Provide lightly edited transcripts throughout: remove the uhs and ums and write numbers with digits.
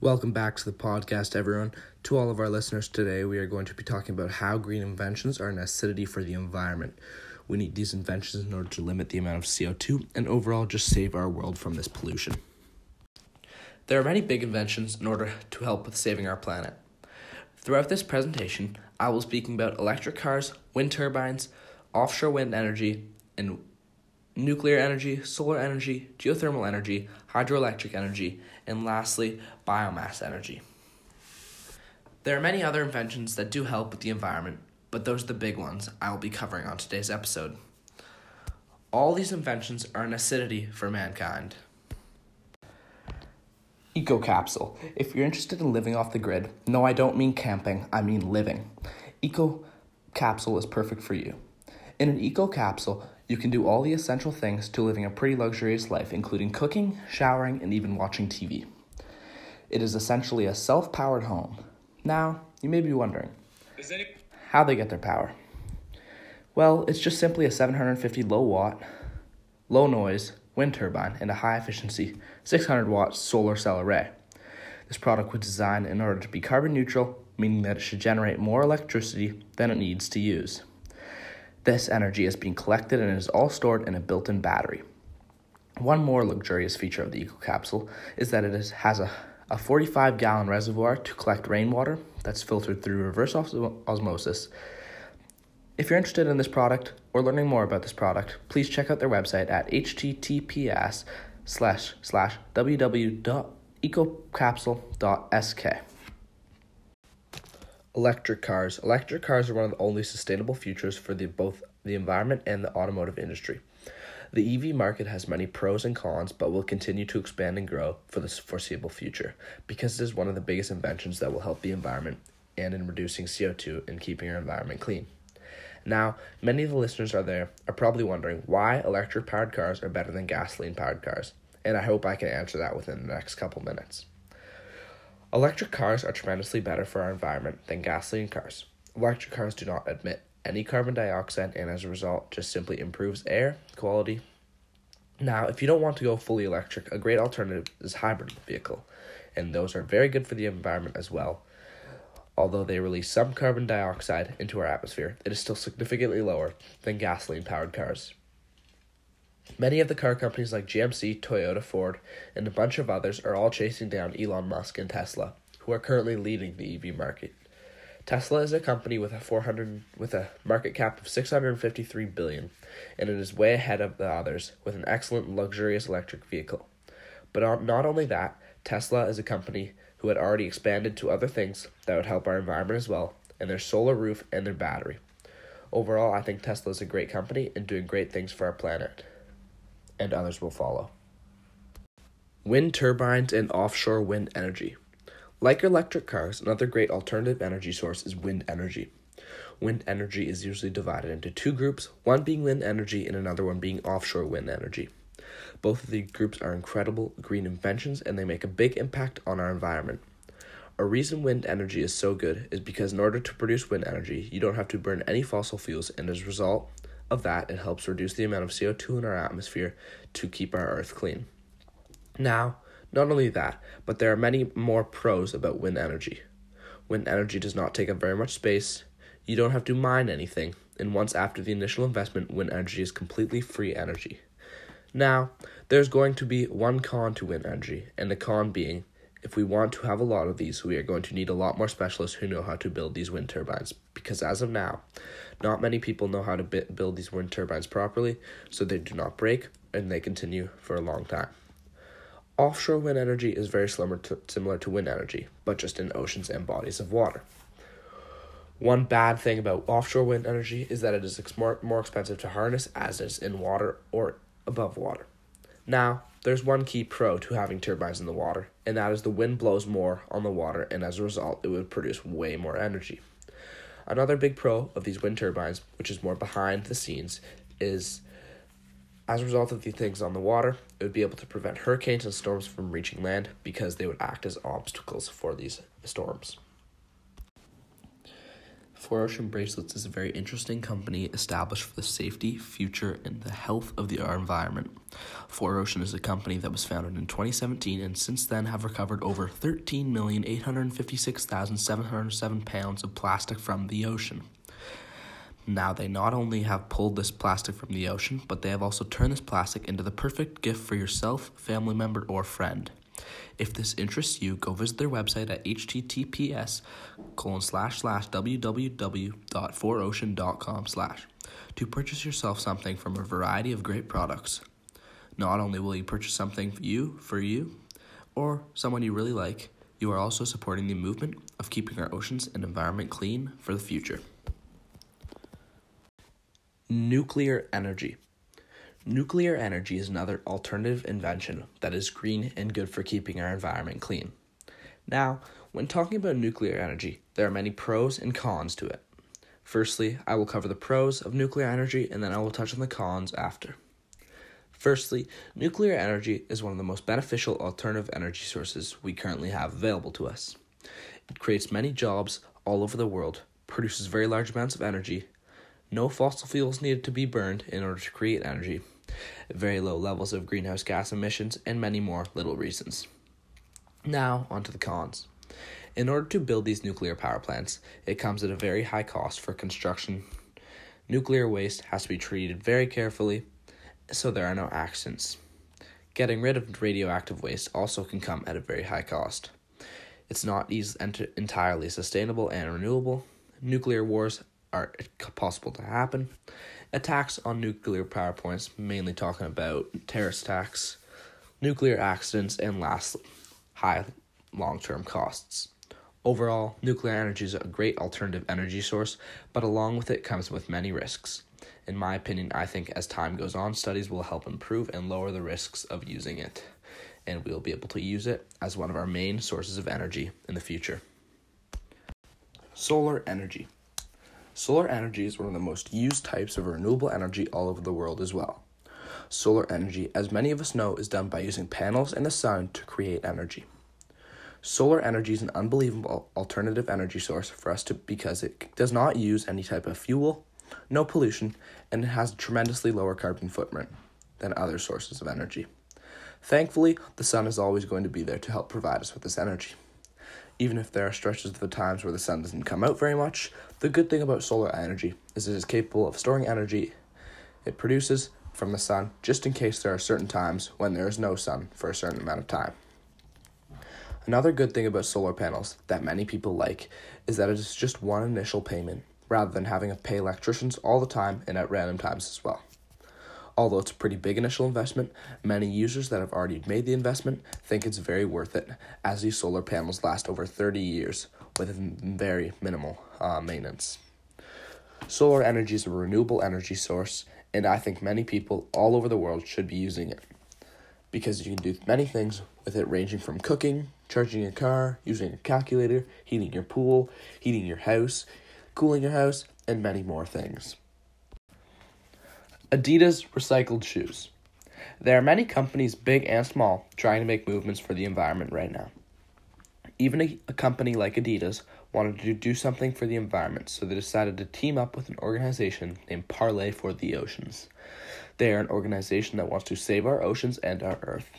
Welcome back to the podcast, everyone. To all of our listeners today, we are going to be talking about how green inventions are a necessity for the environment. We need these inventions in order to limit the amount of CO2 and overall just save our world from this pollution. There are many big inventions in order to help with saving our planet. Throughout this presentation, I will be speaking about electric cars, wind turbines, offshore wind energy, and nuclear energy, solar energy, geothermal energy, hydroelectric energy, and lastly, biomass energy. There are many other inventions that do help with the environment, but those are the big ones I will be covering on today's episode. All these inventions are an necessity for mankind. Eco Capsule. If you're interested in living off the grid, no, I don't mean camping, I mean living. Eco Capsule is perfect for you. In an Eco Capsule, you can do all the essential things to living a pretty luxurious life, including cooking, showering, and even watching TV. It is essentially a self-powered home. Now, you may be wondering, how they get their power? Well, it's just simply a 750 low-watt, low-noise wind turbine and a high-efficiency 600-watt solar cell array. This product was designed in order to be carbon neutral, meaning that it should generate more electricity than it needs to use. This energy is being collected and is all stored in a built-in battery. One more luxurious feature of the Eco Capsule is that it has a 45-gallon reservoir to collect rainwater that's filtered through reverse osmosis. If you're interested in this product or learning more about this product, please check out their website at https://www.ecocapsule.sk. Electric cars. Electric cars are one of the only sustainable futures for both the environment and the automotive industry. The EV market has many pros and cons, but will continue to expand and grow for the foreseeable future because it is one of the biggest inventions that will help the environment and in reducing CO2 and keeping our environment clean. Now, many of the listeners are probably wondering why electric-powered cars are better than gasoline-powered cars, and I hope I can answer that within the next couple minutes. Electric cars are tremendously better for our environment than gasoline cars. Electric cars do not emit any carbon dioxide and as a result just simply improves air quality. Now, if you don't want to go fully electric, a great alternative is hybrid vehicle, and those are very good for the environment as well. Although they release some carbon dioxide into our atmosphere, it is still significantly lower than gasoline-powered cars. Many of the car companies like GMC, Toyota, Ford, and a bunch of others are all chasing down Elon Musk and Tesla, who are currently leading the EV market. Tesla is a company with a market cap of $653 billion, and it is way ahead of the others with an excellent luxurious electric vehicle. But not only that, Tesla is a company who had already expanded to other things that would help our environment as well, and their solar roof and their battery. Overall, I think Tesla is a great company and doing great things for our planet, and others will follow. Wind turbines and offshore wind energy. Like electric cars, another great alternative energy source is wind energy. Wind energy is usually divided into two groups, one being wind energy and another one being offshore wind energy. Both of the groups are incredible green inventions and they make a big impact on our environment. A reason wind energy is so good is because in order to produce wind energy, you don't have to burn any fossil fuels, and as a result of that, it helps reduce the amount of CO2 in our atmosphere to keep our earth clean. Now, not only that, but there are many more pros about wind energy. Wind energy does not take up very much space, you don't have to mine anything, and once after the initial investment, wind energy is completely free energy. Now, there's going to be one con to wind energy, and the con being, if we want to have a lot of these, we are going to need a lot more specialists who know how to build these wind turbines, because as of now, not many people know how to build these wind turbines properly, so they do not break, and they continue for a long time. Offshore wind energy is very similar to wind energy, but just in oceans and bodies of water. One bad thing about offshore wind energy is that it is more expensive to harness as it is in water or above water. Now, there's one key pro to having turbines in the water, and that is the wind blows more on the water, and as a result, it would produce way more energy. Another big pro of these wind turbines, which is more behind the scenes, is as a result of the things on the water, it would be able to prevent hurricanes and storms from reaching land because they would act as obstacles for these storms. 4ocean Bracelets is a very interesting company established for the safety, future, and the health of our environment. 4ocean is a company that was founded in 2017 and since then have recovered over 13,856,707 pounds of plastic from the ocean. Now, they not only have pulled this plastic from the ocean, but they have also turned this plastic into the perfect gift for yourself, family member, or friend. If this interests you, go visit their website at https://www.4ocean.com/ to purchase yourself something from a variety of great products. Not only will you purchase something for you or someone you really like, you are also supporting the movement of keeping our oceans and environment clean for the future. Nuclear energy. Nuclear energy is another alternative invention that is green and good for keeping our environment clean. Now, when talking about nuclear energy, there are many pros and cons to it. Firstly, I will cover the pros of nuclear energy and then I will touch on the cons after. Firstly, nuclear energy is one of the most beneficial alternative energy sources we currently have available to us. It creates many jobs all over the world, produces very large amounts of energy. No fossil fuels needed to be burned in order to create energy, very low levels of greenhouse gas emissions, and many more little reasons. Now, onto the cons. In order to build these nuclear power plants, it comes at a very high cost for construction. Nuclear waste has to be treated very carefully, so there are no accidents. Getting rid of radioactive waste also can come at a very high cost. It's not entirely sustainable and renewable. Nuclear wars are possible to happen. Attacks on nuclear power plants, mainly talking about terrorist attacks, nuclear accidents, and lastly, high long-term costs. Overall, nuclear energy is a great alternative energy source, but along with it comes with many risks. In my opinion, I think as time goes on, studies will help improve and lower the risks of using it, and we will be able to use it as one of our main sources of energy in the future. Solar energy. Solar energy is one of the most used types of renewable energy all over the world as well. Solar energy, as many of us know, is done by using panels and the sun to create energy. Solar energy is an unbelievable alternative energy source for us because it does not use any type of fuel, no pollution, and it has a tremendously lower carbon footprint than other sources of energy. Thankfully, the sun is always going to be there to help provide us with this energy. Even if there are stretches of the times where the sun doesn't come out very much, the good thing about solar energy is it is capable of storing energy it produces from the sun just in case there are certain times when there is no sun for a certain amount of time. Another good thing about solar panels that many people like is that it is just one initial payment rather than having to pay electricians all the time and at random times as well. Although it's a pretty big initial investment, many users that have already made the investment think it's very worth it, as these solar panels last over 30 years with very minimal maintenance. Solar energy is a renewable energy source, and I think many people all over the world should be using it, because you can do many things with it, ranging from cooking, charging your car, using your calculator, heating your pool, heating your house, cooling your house, and many more things. Adidas recycled shoes. There are many companies, big and small, trying to make movements for the environment right now. Even a company like Adidas wanted to do something for the environment, so they decided to team up with an organization named Parley for the Oceans. They are an organization that wants to save our oceans and our earth.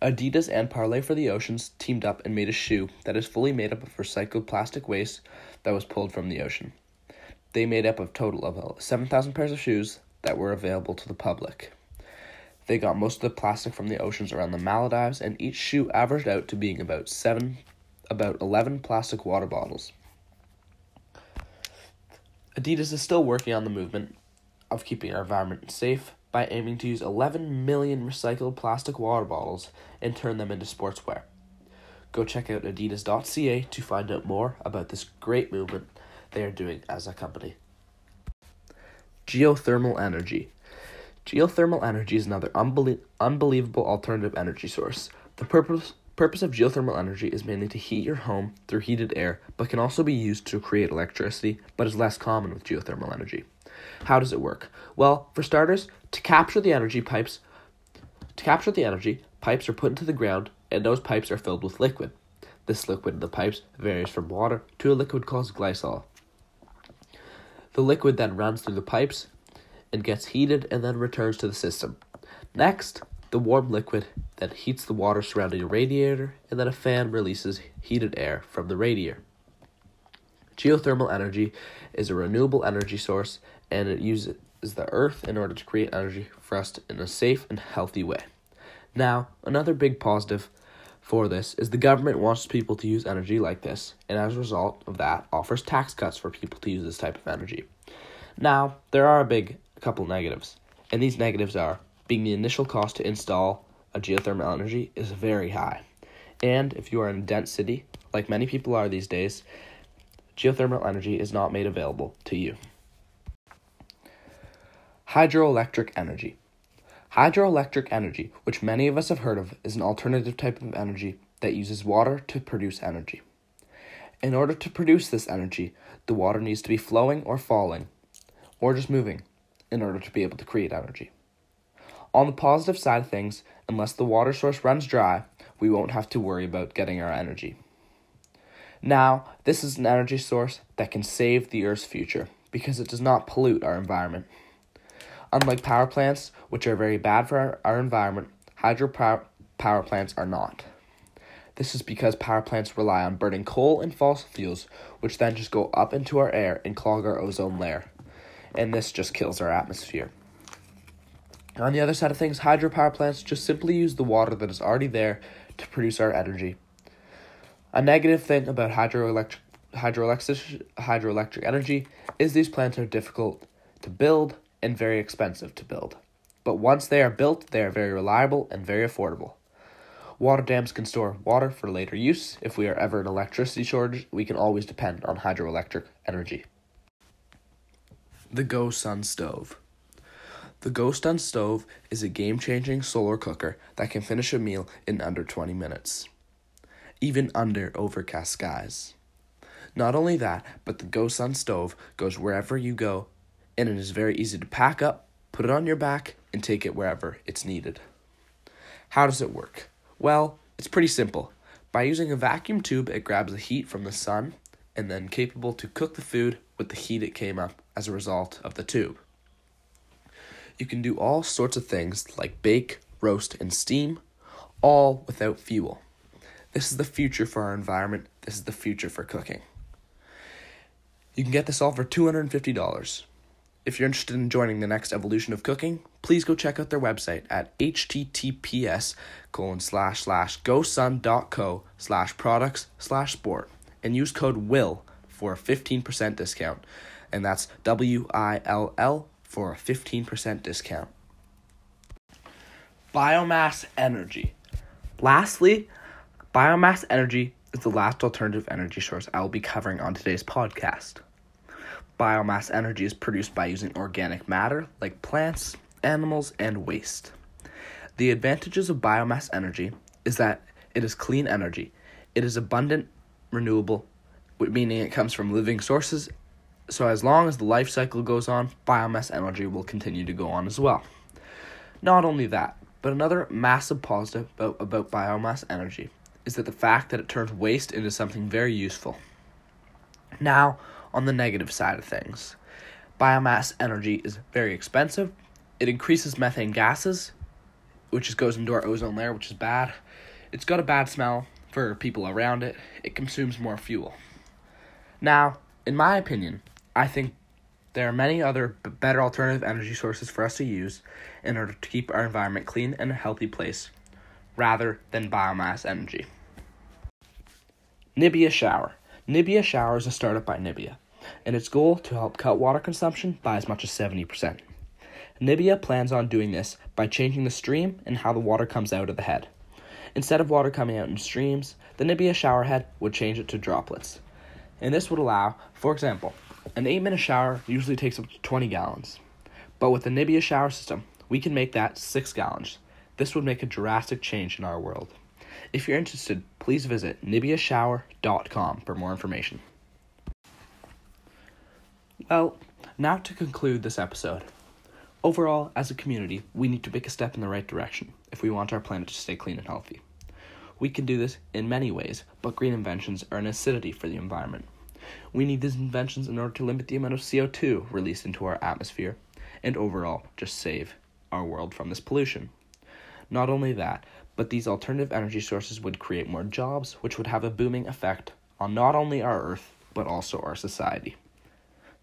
Adidas and Parley for the Oceans teamed up and made a shoe that is fully made up of recycled plastic waste that was pulled from the ocean. They made up a total of 7,000 pairs of shoes that were available to the public. They got most of the plastic from the oceans around the Maldives, and each shoe averaged out to being about 11 plastic water bottles. Adidas is still working on the movement of keeping our environment safe by aiming to use 11 million recycled plastic water bottles and turn them into sportswear. Go check out adidas.ca to find out more about this great movement they are doing as a company. Geothermal energy. Geothermal energy is another unbelievable alternative energy source. The purpose of geothermal energy is mainly to heat your home through heated air, but can also be used to create electricity, but is less common with geothermal energy. How does it work? Well, for starters, to capture the energy, pipes are put into the ground, and those pipes are filled with liquid. This liquid in the pipes varies from water to a liquid called glycol. The liquid then runs through the pipes and gets heated and then returns to the system. Next, the warm liquid then heats the water surrounding the radiator, and then a fan releases heated air from the radiator. Geothermal energy is a renewable energy source, and it uses the earth in order to create energy for us in a safe and healthy way. Now, another big positive for this is the government wants people to use energy like this, and as a result of that, offers tax cuts for people to use this type of energy. Now, there are a couple negatives, and these negatives are being the initial cost to install a geothermal energy is very high, and if you are in a dense city, like many people are these days, geothermal energy is not made available to you. Hydroelectric energy. Hydroelectric energy, which many of us have heard of, is an alternative type of energy that uses water to produce energy. In order to produce this energy, the water needs to be flowing or falling, or just moving, in order to be able to create energy. On the positive side of things, unless the water source runs dry, we won't have to worry about getting our energy. Now, this is an energy source that can save the Earth's future, because it does not pollute our environment. Unlike power plants, which are very bad for our environment, hydropower plants are not. This is because power plants rely on burning coal and fossil fuels, which then just go up into our air and clog our ozone layer. And this just kills our atmosphere. On the other side of things, hydropower plants just simply use the water that is already there to produce our energy. A negative thing about hydroelectric energy is these plants are difficult to build and very expensive to build. But once they are built, they are very reliable and very affordable. Water dams can store water for later use. If we are ever in electricity shortage, we can always depend on hydroelectric energy. The Go Sun Stove. The Go Sun Stove is a game-changing solar cooker that can finish a meal in under 20 minutes, even under overcast skies. Not only that, but the Go Sun Stove goes wherever you go, and it is very easy to pack up, put it on your back, and take it wherever it's needed. How does it work? Well, it's pretty simple. By using a vacuum tube, it grabs the heat from the sun, and then capable to cook the food with the heat it came up as a result of the tube. You can do all sorts of things like bake, roast, and steam, all without fuel. This is the future for our environment. This is the future for cooking. You can get this all for $250. If you're interested in joining the next evolution of cooking, please go check out their website at https://gosun.co/products/sport and use code WILL for a 15% discount. And that's WILL for a 15% discount. Biomass energy. Lastly, biomass energy is the last alternative energy source I will be covering on today's podcast. Biomass energy is produced by using organic matter like plants, animals, and waste. The advantages of biomass energy is that it is clean energy. It is abundant, renewable, meaning it comes from living sources. So as long as the life cycle goes on, biomass energy will continue to go on as well. Not only that, but another massive positive about biomass energy is that the fact that it turns waste into something very useful. Now, on the negative side of things, biomass energy is very expensive. It increases methane gases, which goes into our ozone layer, which is bad. It's got a bad smell for people around it. It consumes more fuel. Now, in my opinion, I think there are many other better alternative energy sources for us to use in order to keep our environment clean and a healthy place, rather than biomass energy. Nebia Shower. Nebia Shower is a startup by Nebia, and its goal to help cut water consumption by as much as 70%. Nebia plans on doing this by changing the stream and how the water comes out of the head. Instead of water coming out in streams, the Nebia shower head would change it to droplets. And this would allow, for example, an 8-minute shower usually takes up to 20 gallons. But with the Nebia shower system, we can make that 6 gallons. This would make a drastic change in our world. If you're interested, please visit nebiashower.com for more information. Well, now to conclude this episode. Overall, as a community, we need to make a step in the right direction if we want our planet to stay clean and healthy. We can do this in many ways, but green inventions are an acidity for the environment. We need these inventions in order to limit the amount of CO2 released into our atmosphere, and overall, just save our world from this pollution. Not only that, but these alternative energy sources would create more jobs, which would have a booming effect on not only our Earth, but also our society.